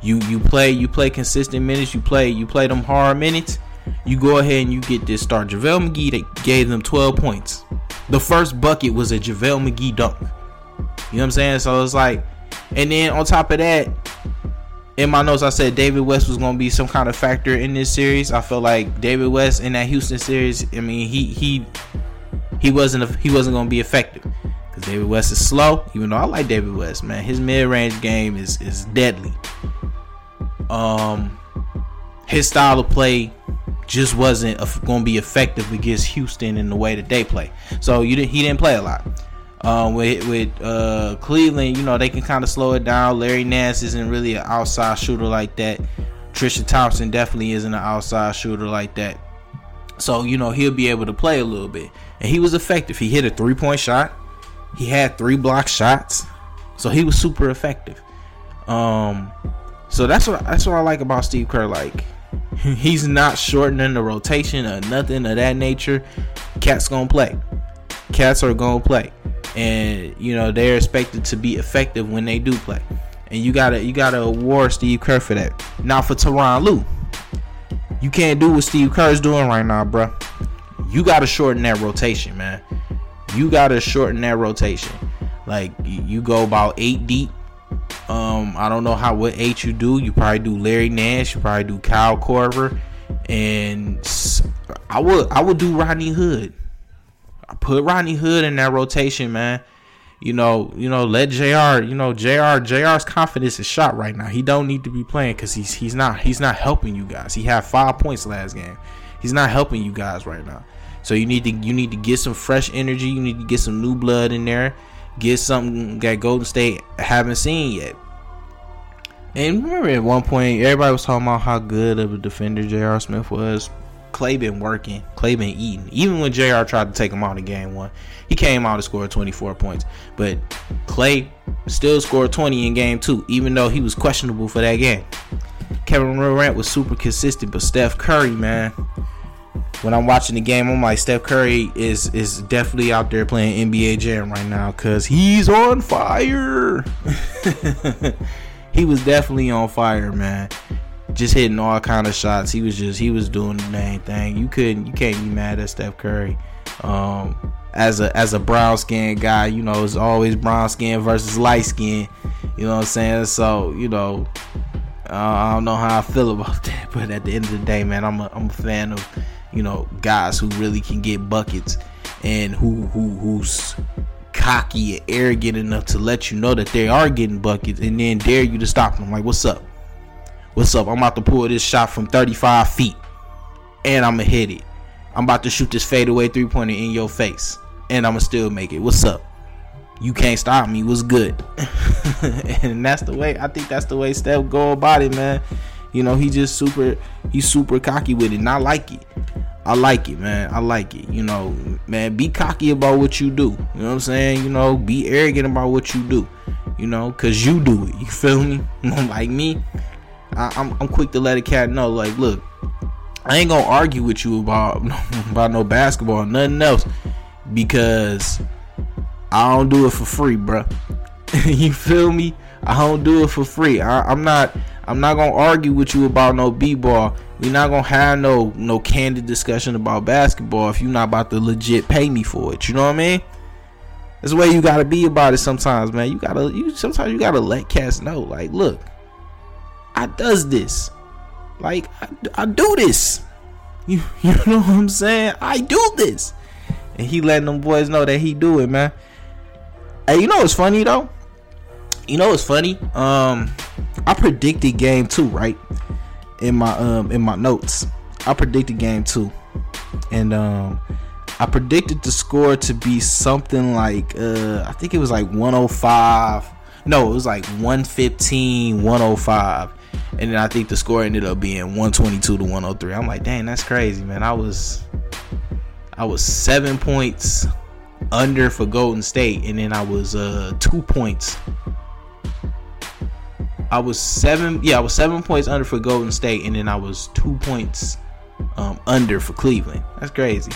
You you play you play consistent minutes. You play you play them hard minutes. You go ahead and you get this start. JaVale McGee, that gave them twelve points. The first bucket was a JaVale McGee dunk. You know what I'm saying? So it's like, and then on top of that, in my notes I said David West was going to be some kind of factor in this series. I felt like David West in that Houston series, I mean, he he he wasn't a, he wasn't going to be effective. David West is slow, even though I like David West, man. His mid-range game is is deadly. Um, his style of play just wasn't going to be effective against Houston in the way that they play. So you didn't, he didn't play a lot. Um, with with uh, Cleveland, you know, they can kind of slow it down. Larry Nance isn't really an outside shooter like that. Trisha Thompson definitely isn't an outside shooter like that. So, you know, he'll be able to play a little bit. And he was effective. He hit a three-point shot. He had three block shots, so he was super effective. Um, so that's what that's what I like about Steve Kerr. Like, he's not shortening the rotation or nothing of that nature. Cats gonna play. Cats are gonna play, and you know they're expected to be effective when they do play. And you gotta you gotta award Steve Kerr for that. Now for Tyronn Lue, you can't do what Steve Kerr's doing right now, bro. You gotta shorten that rotation, man. You gotta shorten that rotation. Like, you go about eight deep. Um, I don't know how what eight you do. You probably do Larry Nance. You probably do Kyle Korver, and I would I would do Rodney Hood. I put Rodney Hood in that rotation, man. You know, you know, let J R. You know, J R. J R's confidence is shot right now. He don't need to be playing because he's he's not he's not helping you guys. He had five points last game. He's not helping you guys right now. So you need to you need to get some fresh energy. You need to get some new blood in there. Get something that Golden State haven't seen yet. And remember, at one point, everybody was talking about how good of a defender J R. Smith was. Klay been working. Klay been eating. Even when J R tried to take him out in game one, he came out and scored twenty-four points. But Klay still scored twenty in game two, even though he was questionable for that game. Kevin Durant was super consistent, but Steph Curry, man. When I'm watching the game, I'm like, Steph Curry is is definitely out there playing N B A Jam right now because he's on fire. He was definitely on fire, man. Just hitting all kind of shots. He was just he was doing the main thing. You couldn't you can't be mad at Steph Curry. Um, as a as a brown skinned guy, you know, it's always brown skin versus light skin. You know what I'm saying? So, you know, uh, I don't know how I feel about that, but at the end of the day, man, I'm a I'm a fan of, you know, guys who really can get buckets and who who who's cocky and arrogant enough to let you know that they are getting buckets and then dare you to stop them. Like, what's up? What's up? I'm about to pull this shot from thirty-five feet and I'm gonna hit it. I'm about to shoot this fadeaway three-pointer in your face and I'm gonna still make it. What's up? You can't stop me. What's good? And that's the way I think that's the way Steph go about it, man. You know, he just super, he's super cocky with it, and I like it. I like it, man. I like it. You know, man, be cocky about what you do. You know what I'm saying? You know, be arrogant about what you do. You know, because you do it. You feel me? Like me, I, I'm, I'm quick to let a cat know, like, look, I ain't going to argue with you about, about no basketball or nothing else because I don't do it for free, bro. You feel me? I don't do it for free. I, I'm not... I'm not gonna argue with you about no b-ball. We're not gonna have no no candid discussion about basketball if you're not about to legit pay me for it. You know what I mean? That's the way you gotta be about it sometimes, man. You gotta you sometimes you gotta let cats know, like, look, I does this, like I, I do this. You you know what I'm saying? I do this, and he letting them boys know that he do it, man. Hey, you know what's funny though? You know what's funny? Um. I predicted game two, right? In my um in my notes. I predicted game two. And um I predicted the score to be something like uh I think it was like one oh five. No, it was like one fifteen, one oh five. And then I think the score ended up being one twenty-two to one oh three. I'm like, dang, that's crazy, man. I was I was seven points under for Golden State, and then I was uh two points. I was seven, yeah, I was seven points under for Golden State, and then I was two points um, under for Cleveland. That's crazy.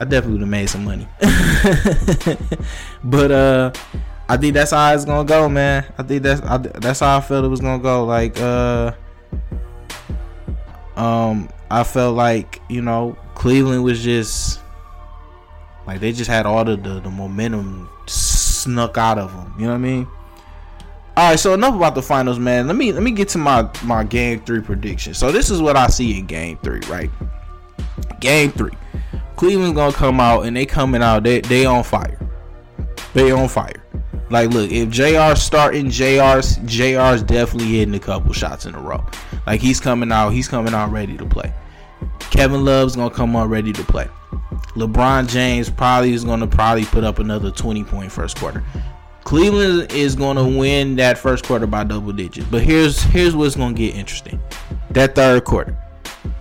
I definitely would have made some money. But uh, I think that's how it's gonna go, man. I think that's I, that's how I felt it was gonna go. Like, uh, um, I felt like, you know, Cleveland was just like they just had all the the, the momentum snuck out of them. You know what I mean? All right, so enough about the finals, man. Let me let me get to my, my game three prediction. So this is what I see in game three, right? Game three, Cleveland's gonna come out and they coming out. They they on fire. They on fire. Like, look, if J R's starting, J R's J R's definitely hitting a couple shots in a row. Like, he's coming out. He's coming out ready to play. Kevin Love's gonna come out ready to play. LeBron James probably is gonna probably put up another twenty point first quarter. Cleveland is going to win that first quarter by double digits. But here's here's what's going to get interesting. That third quarter.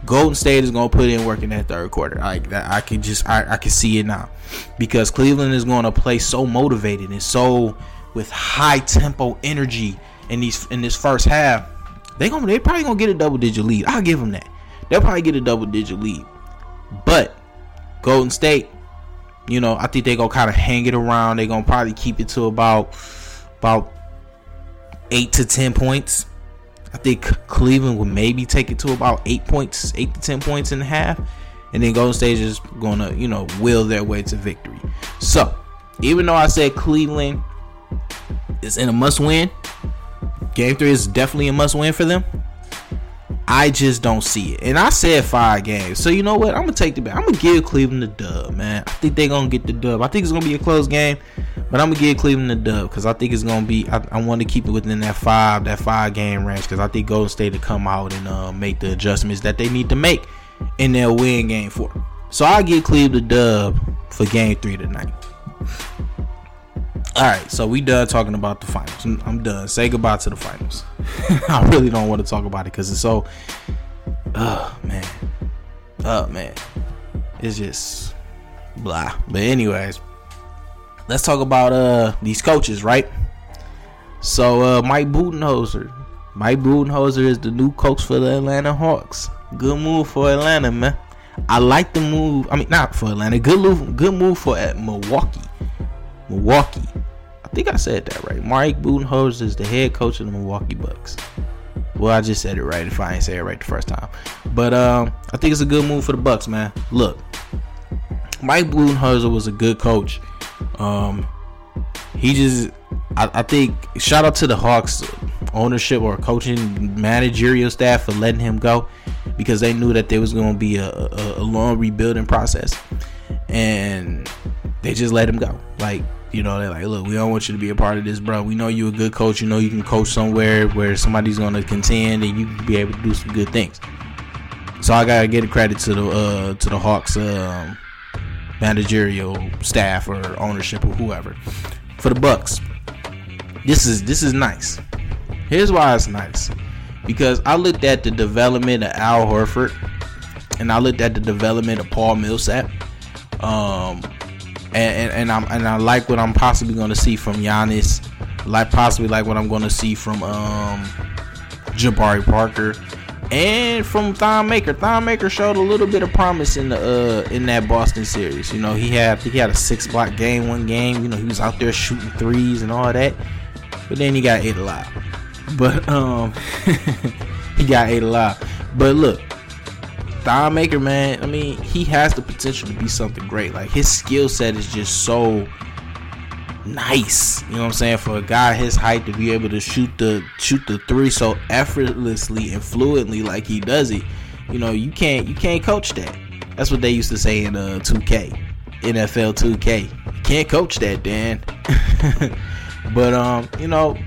Golden State is going to put in work in that third quarter. I, I can just I, I can see it now. Because Cleveland is going to play so motivated and so with high tempo energy in these in this first half. They going they probably going to get a double digit lead. I'll give them that. They'll probably get a double digit lead. But Golden State, you know, I think they're going to kind of hang it around. They're going to probably keep it to about about eight to ten points. I think Cleveland would maybe take it to about eight points, eight to ten points in a half, and then Golden State is gonna, you know, will their way to victory. So, even though I said Cleveland is in a must-win, Game Three is definitely a must-win for them. I just don't see it, and I said five games. So you know what? I'm gonna take the bet. I'm gonna give Cleveland the dub, man. I think they're gonna get the dub. I think it's gonna be a close game, but I'm gonna give Cleveland the dub because I think it's gonna be. I, I want to keep it within that five, that five game range because I think Golden State will come out and uh, make the adjustments that they need to make, and they'll win Game Four. So I give Cleveland the dub for Game Three tonight. All right, so we done talking about the finals. I'm done. Say goodbye to the finals. I really don't want to talk about it because it's so... Oh, man. Oh, man. It's just... blah. But anyways, let's talk about uh these coaches, right? So, uh, Mike Budenholzer. Mike Budenholzer is the new coach for the Atlanta Hawks. Good move for Atlanta, man. I like the move. I mean, not for Atlanta. Good move, good move for at Milwaukee. Milwaukee. I think I said that right. Mike Budenholzer is the head coach of the Milwaukee Bucks. Well, I just said it right if I ain't say it right the first time. But um, I think it's a good move for the Bucks, man. Look, Mike Budenholzer was a good coach. Um, he just, I, I think, shout out to the Hawks ownership or coaching managerial staff for letting him go because they knew that there was going to be a, a, a long rebuilding process. And they just let him go. Like, you know, they're like, look, we don't want you to be a part of this, bro. We know you're a good coach. You know you can coach somewhere where somebody's going to contend and you can be able to do some good things. So I got to give credit to the uh, to the Hawks um, managerial staff or ownership or whoever. For the Bucks, this is this is nice. Here's why it's nice. Because I looked at the development of Al Horford and I looked at the development of Paul Millsap. Um... And, and, and I'm and I like what I'm possibly going to see from Giannis, like possibly like what I'm going to see from um, Jabari Parker, and from Thon Maker. Thon Maker showed a little bit of promise in the uh, in that Boston series. You know, he had he had a six block game one game. You know, he was out there shooting threes and all that, but then he got ate alive. But um, he got ate alive. But look. Thon Maker, man, I mean, he has the potential to be something great. Like, his skill set is just so nice. You know what I'm saying? For a guy his height to be able to shoot the shoot the three so effortlessly and fluently like he does it, you know, you can't you can't coach that. That's what they used to say in uh, two K, N F L two K. You can't coach that, Dan. But um, you know,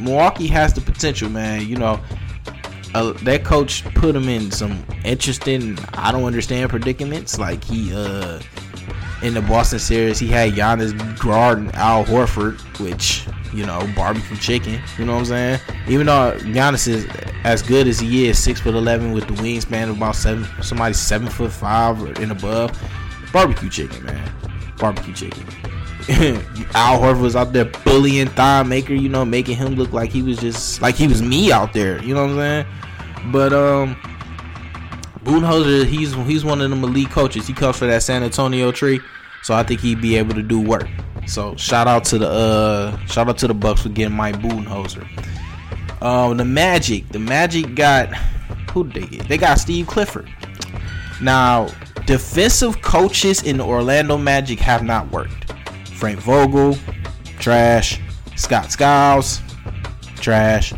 Milwaukee has the potential, man. You know. Uh, that coach put him in some interesting, I don't understand predicaments. Like he, uh, in the Boston series, he had Giannis, Guard, and Al Horford, which, you know, barbecue chicken. You know what I'm saying? Even though Giannis is as good as he is, six foot eleven with the wingspan of about seven, somebody seven foot five or and above, barbecue chicken, man, barbecue chicken. Al Horford was out there bullying Thon Maker, you know, making him look like he was just like he was me out there, you know what I'm saying? But um, Budenholzer, he's he's one of them elite coaches. He comes for that San Antonio tree, so I think he'd be able to do work. So shout out to the uh, shout out to the Bucks for getting Mike Budenholzer. Um, the Magic, the Magic got who did they get? They got Steve Clifford. Now, defensive coaches in the Orlando Magic have not worked. Frank Vogel, trash. Scott Skiles, trash.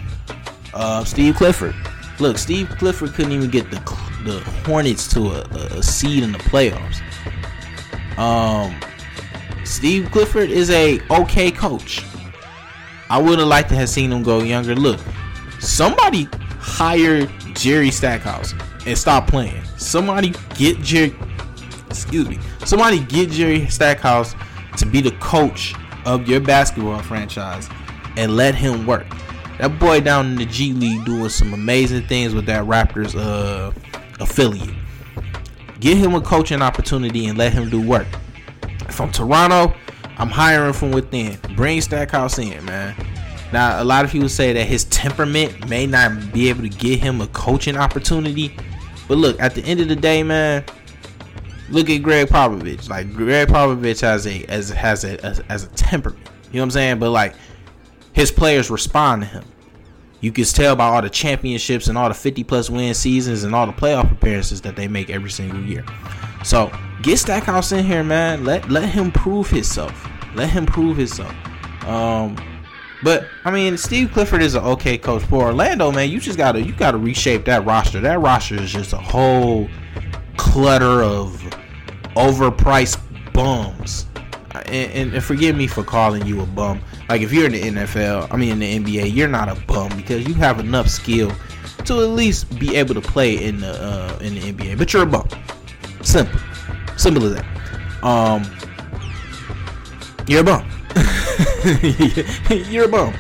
Uh, Steve Clifford. Look, Steve Clifford couldn't even get the the Hornets to a, a seed in the playoffs. Um, Steve Clifford is a okay coach. I would have liked to have seen him go younger. Look, somebody hire Jerry Stackhouse and stop playing. Somebody get Jerry. Excuse me. Somebody get Jerry Stackhouse to be the coach of your basketball franchise and let him work. That boy down in the G League doing some amazing things with that Raptors uh, affiliate. Give him a coaching opportunity and let him do work. From Toronto, I'm hiring from within. Bring Stackhouse in, man. Now, a lot of people say that his temperament may not be able to get him a coaching opportunity. But look, at the end of the day, man, look at Greg Popovich. Like Greg Popovich has a as has a as, as a temperament. You know what I'm saying? But like his players respond to him. You can tell by all the championships and all the fifty-plus win seasons and all the playoff appearances that they make every single year. So get Stackhouse in here, man. Let let him prove himself. Let him prove himself. Um, but I mean, Steve Clifford is an okay coach for Orlando, man. You just gotta you gotta reshape that roster. That roster is just a whole clutter of overpriced bums. And, and, and forgive me for calling you a bum. Like, if you're in the N F L, I mean in the N B A, you're not a bum because you have enough skill to at least be able to play in the uh, in the N B A. But you're a bum. Simple, simple as that. Um, you're a bum. You're a bum.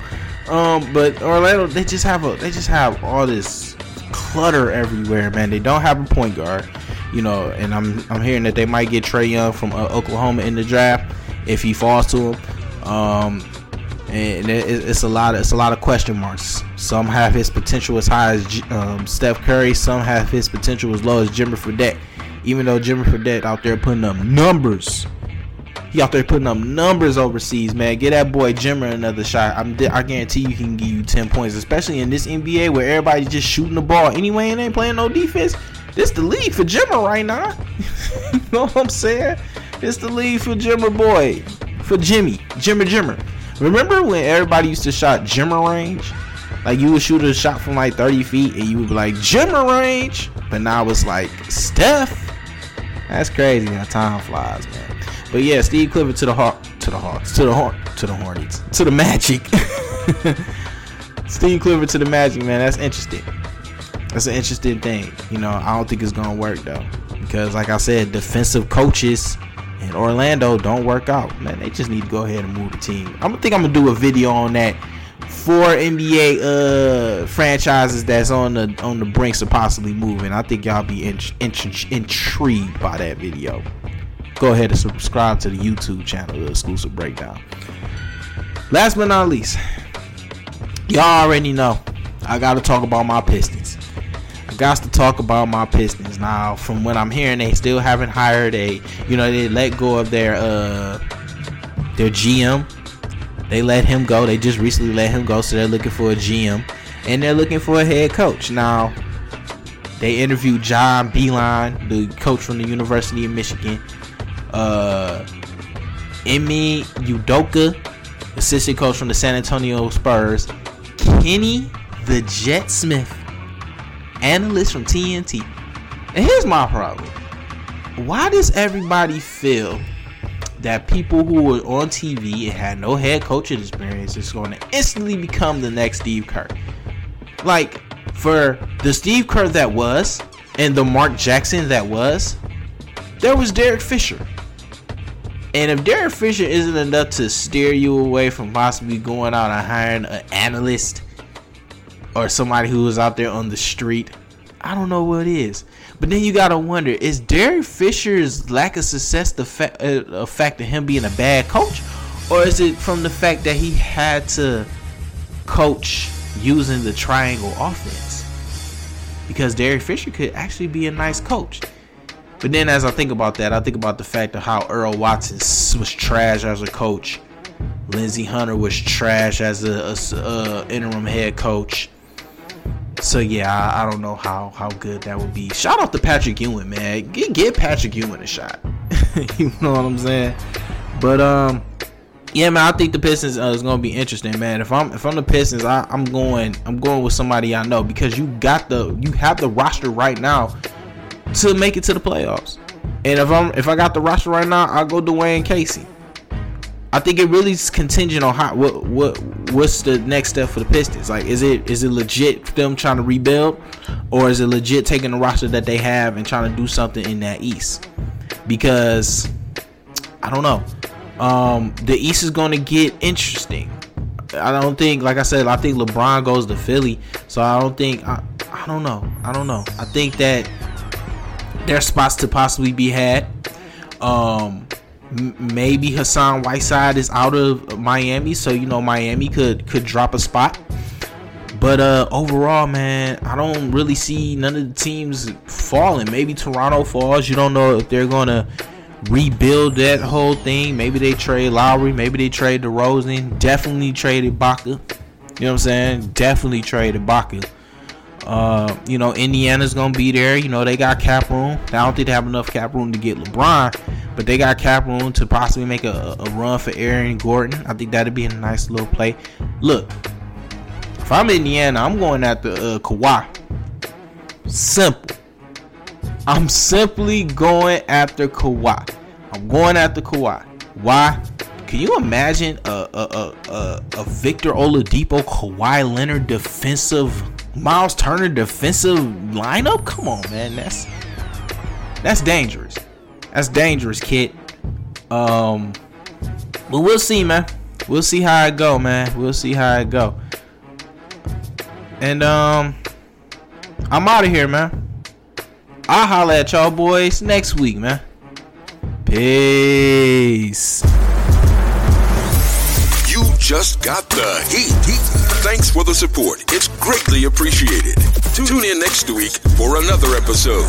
Um, but Orlando, they just have a they just have all this clutter everywhere, man. They don't have a point guard, you know. And I'm I'm hearing that they might get Trae Young from uh, Oklahoma in the draft if he falls to him. Um, and it, it's a lot. Of, it's a lot of question marks. Some have his potential as high as um, Steph Curry. Some have his potential as low as Jimmer Fredette. Even though Jimmer Fredette out there putting up numbers, he out there putting up numbers overseas, man. Get that boy Jimmer another shot. I'm I guarantee you he can give you ten points, especially in this N B A where everybody's just shooting the ball anyway and ain't playing no defense. This the league for Jimmer right now. You know what I'm saying? This the league for Jimmer boy, for Jimmy, Jimmer, Jimmer. Remember when everybody used to shot Jimmer range? Like, you would shoot a shot from like thirty feet and you would be like, Jimmer range. But now it's like, Steph. That's crazy how time flies, man. But yeah, Steve Clifford to the Hawk, to the Hawks, to the Horn, to the Hornets, to the Magic. Steve Clifford to the Magic, man. That's interesting. That's an interesting thing. You know, I don't think it's gonna work though, because like I said, defensive coaches in Orlando don't work out, man. They just need to go ahead and move the team. I'm gonna think I'm gonna do a video on that. Four N B A uh, franchises that's on the on the brinks of possibly moving. I think y'all be in, in, intrigued by that video. Go ahead and subscribe to the YouTube channel, The Exclusive Breakdown. Last but not least, y'all already know I gotta talk about my Pistons. I got to talk about my Pistons. Now, from what I'm hearing, they still haven't hired a. You know, they let go of their uh, their G M. They let him go. They just recently let him go, so they're looking for a G M and they're looking for a head coach. Now, they interviewed John Beeline, the coach from the University of Michigan. Uh, Emi Udoka, assistant coach from the San Antonio Spurs. Kenny the Jet Smith, analyst from T N T. And here's my problem. Why does everybody feel that people who were on T V and had no head coaching experience is going to instantly become the next Steve Kerr? Like, for the Steve Kerr that was and the Mark Jackson that was, there was Derek Fisher. And if Derek Fisher isn't enough to steer you away from possibly going out and hiring an analyst or somebody who was out there on the street, I don't know what it is. But then you gotta wonder, is Derek Fisher's lack of success the fa- a fact of him being a bad coach? Or is it from the fact that he had to coach using the triangle offense? Because Derek Fisher could actually be a nice coach. But then as I think about that, I think about the fact of how Earl Watson was trash as a coach. Lindsey Hunter was trash as a, a, a interim head coach. So yeah, I, I don't know how, how good that would be. Shout out to Patrick Ewing, man. Get, get Patrick Ewing a shot. You know what I'm saying? But um, yeah, man. I think the Pistons uh, is gonna be interesting, man. If I'm if I'm the Pistons, I, I'm going I'm going with somebody I know, because you got the you have the roster right now to make it to the playoffs. And if I'm if I got the roster right now, I'll go Dwayne Casey. I think it really is contingent on how what what what's the next step for the Pistons. Like, is it is it legit them trying to rebuild, or is it legit taking the roster that they have and trying to do something in that East? Because I don't know, um, the East is going to get interesting. I don't think, like I said, I think LeBron goes to Philly, so I don't think I I don't know I don't know. I think that there's spots to possibly be had. Um. Maybe Hassan Whiteside is out of Miami, so you know Miami could could drop a spot. But uh, overall, man, I don't really see none of the teams falling. Maybe Toronto falls. You don't know if they're gonna rebuild that whole thing. Maybe they trade Lowry. Maybe they trade DeRozan. Definitely trade Ibaka. You know what I'm saying? Definitely trade Ibaka. Uh, you know, Indiana's going to be there. You know, they got cap room. I don't think they have enough cap room to get LeBron, but they got cap room to possibly make a, a run for Aaron Gordon. I think that'd be a nice little play. Look, if I'm Indiana, I'm going after uh, Kawhi. Simple. I'm simply going after Kawhi. I'm going after Kawhi. Why? Can you imagine a, a, a, a, a Victor Oladipo, Kawhi Leonard defensive, Miles Turner defensive lineup? Come on, man. That's that's dangerous. That's dangerous, kid. Um, but we'll see, man. We'll see how it go, man. We'll see how it go. And um, I'm out of here, man. I'll holler at y'all boys next week, man. Peace. You just got the heat. Thanks for the support. It's greatly appreciated. Tune in next week for another episode.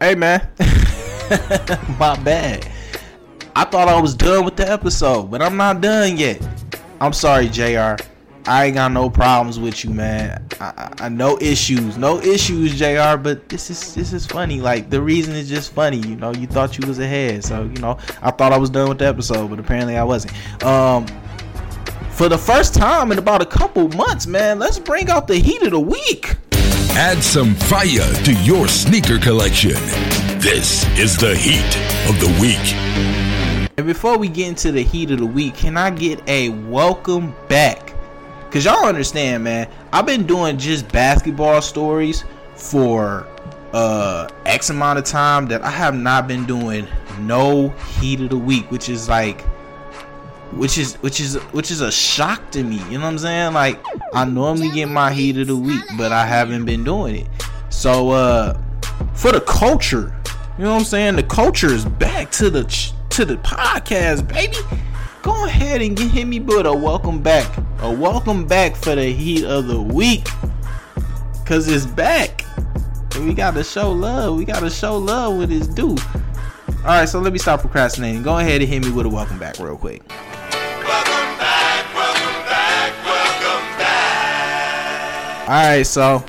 Hey, man. My bad. I thought I was done with the episode, but I'm not done yet. I'm sorry, J R. I ain't got no problems with you, man. I, I, I no issues. No issues, J R, but this is this is funny. Like, the reason is just funny. You know, you thought you was ahead. So, you know, I thought I was done with the episode, but apparently I wasn't. Um, for the first time in about a couple months, man, let's bring out the heat of the week. Add some fire to your sneaker collection. This is the heat of the week. And before we get into the heat of the week, can I get a welcome back? Because y'all understand, man, I've been doing just basketball stories for uh, X amount of time that I have not been doing no heat of the week, which is like, which is, which is, which is a shock to me. You know what I'm saying? Like, I normally get my heat of the week, but I haven't been doing it. So, uh, for the culture, you know what I'm saying? The culture is back to the, to the podcast, baby. Go ahead and get hit me with a welcome back, a welcome back for the heat of the week. Cause it's back and we got to show love. We got to show love with this dude. All right. So let me stop procrastinating. Go ahead and hit me with a welcome back real quick. Alright, so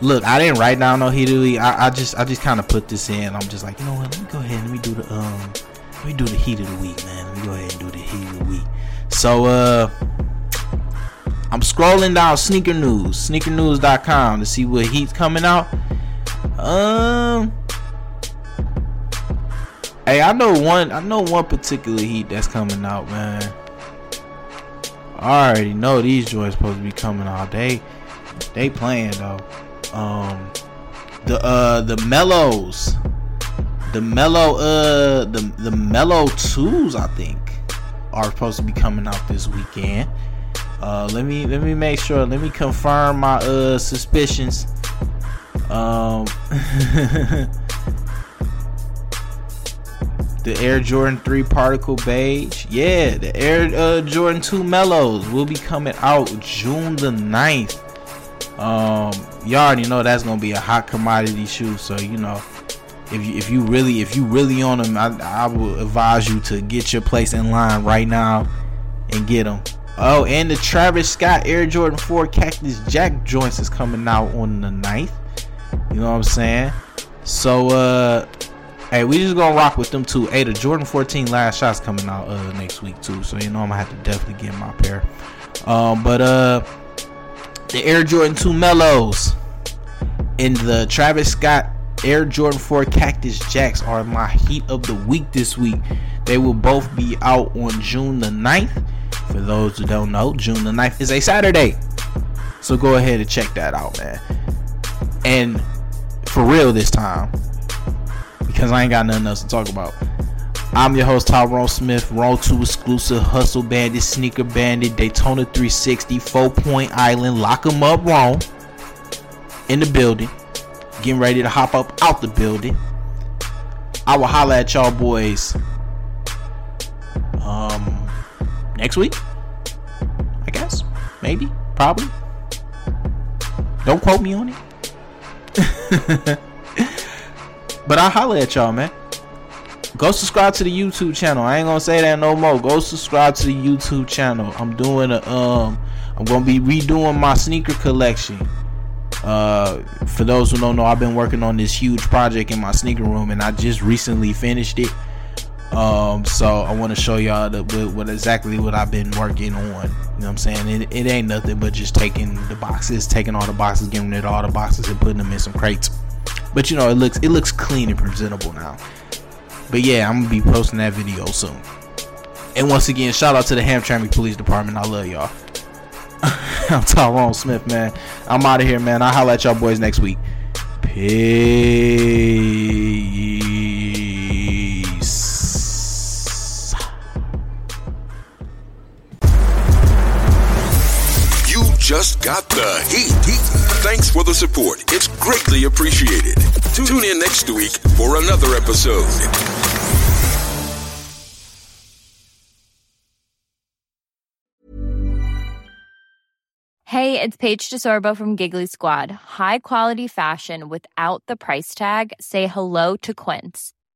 look, I didn't write down no heat of the week. I, I just I just kinda put this in. I'm just like, you know what, let me go ahead, let me do the um let me do the heat of the week, man. Let me go ahead and do the heat of the week. So uh I'm scrolling down Sneaker News, sneaker news dot com to see what heat's coming out. Um Hey, I know one I know one particular heat that's coming out, man. I already know these joints supposed to be coming out. They they playing though. Um the uh the mellows. The mellow uh the the mellow twos, I think, are supposed to be coming out this weekend. Uh let me let me make sure, let me confirm my uh suspicions. Um The Air Jordan three Particle Beige. Yeah, the Air uh, Jordan two Mellows will be coming out June the ninth. Um, y'all already know that's going to be a hot commodity shoe. So, you know, if you, if you really if you really on them, I, I would advise you to get your place in line right now and get them. Oh, and the Travis Scott Air Jordan four Cactus Jack joints is coming out on the ninth. You know what I'm saying? So, uh... hey, we just gonna rock with them too. Hey, the Jordan fourteen Last Shots coming out uh, next week too, so you know I'm gonna have to definitely get my pair. Um, but uh, the Air Jordan two Mellows and the Travis Scott Air Jordan four Cactus Jacks are my heat of the week this week. They will both be out on June the ninth. For those who don't know, June the ninth is a Saturday, so go ahead and check that out, man. And for real this time, because I ain't got nothing else to talk about. I'm your host, Tyrone Smith, Raw two Exclusive, Hustle Bandit, Sneaker Bandit, Daytona three sixty, Four Point Island, Lock 'em Up Raw, in the building, getting ready to hop up out the building. I will holler at y'all boys um, next week, I guess, maybe, probably. Don't quote me on it. But I'll holler at y'all, man. Go subscribe to the YouTube channel. I ain't gonna say that no more. Go subscribe to the YouTube channel. I'm doing a um I'm gonna be redoing my sneaker collection. Uh for those who don't know, I've been working on this huge project in my sneaker room, and I just recently finished it. Um so I want to show y'all the what, what exactly what I've been working on. You know what I'm saying? It, it ain't nothing but just taking the boxes, taking all the boxes, giving it all the boxes and putting them in some crates. But you know, it looks it looks clean and presentable now. But yeah, I'm gonna be posting that video soon. And once again, shout out to the Hamtramck Police Department. I love y'all. I'm Tyrone Smith, man. I'm out of here, man. I'll holler at y'all boys next week. Peace. You just got the heat. Thanks for the support. It's greatly appreciated. Tune in next week for another episode. Hey, it's Paige DeSorbo from Giggly Squad. High quality fashion without the price tag. Say hello to Quince.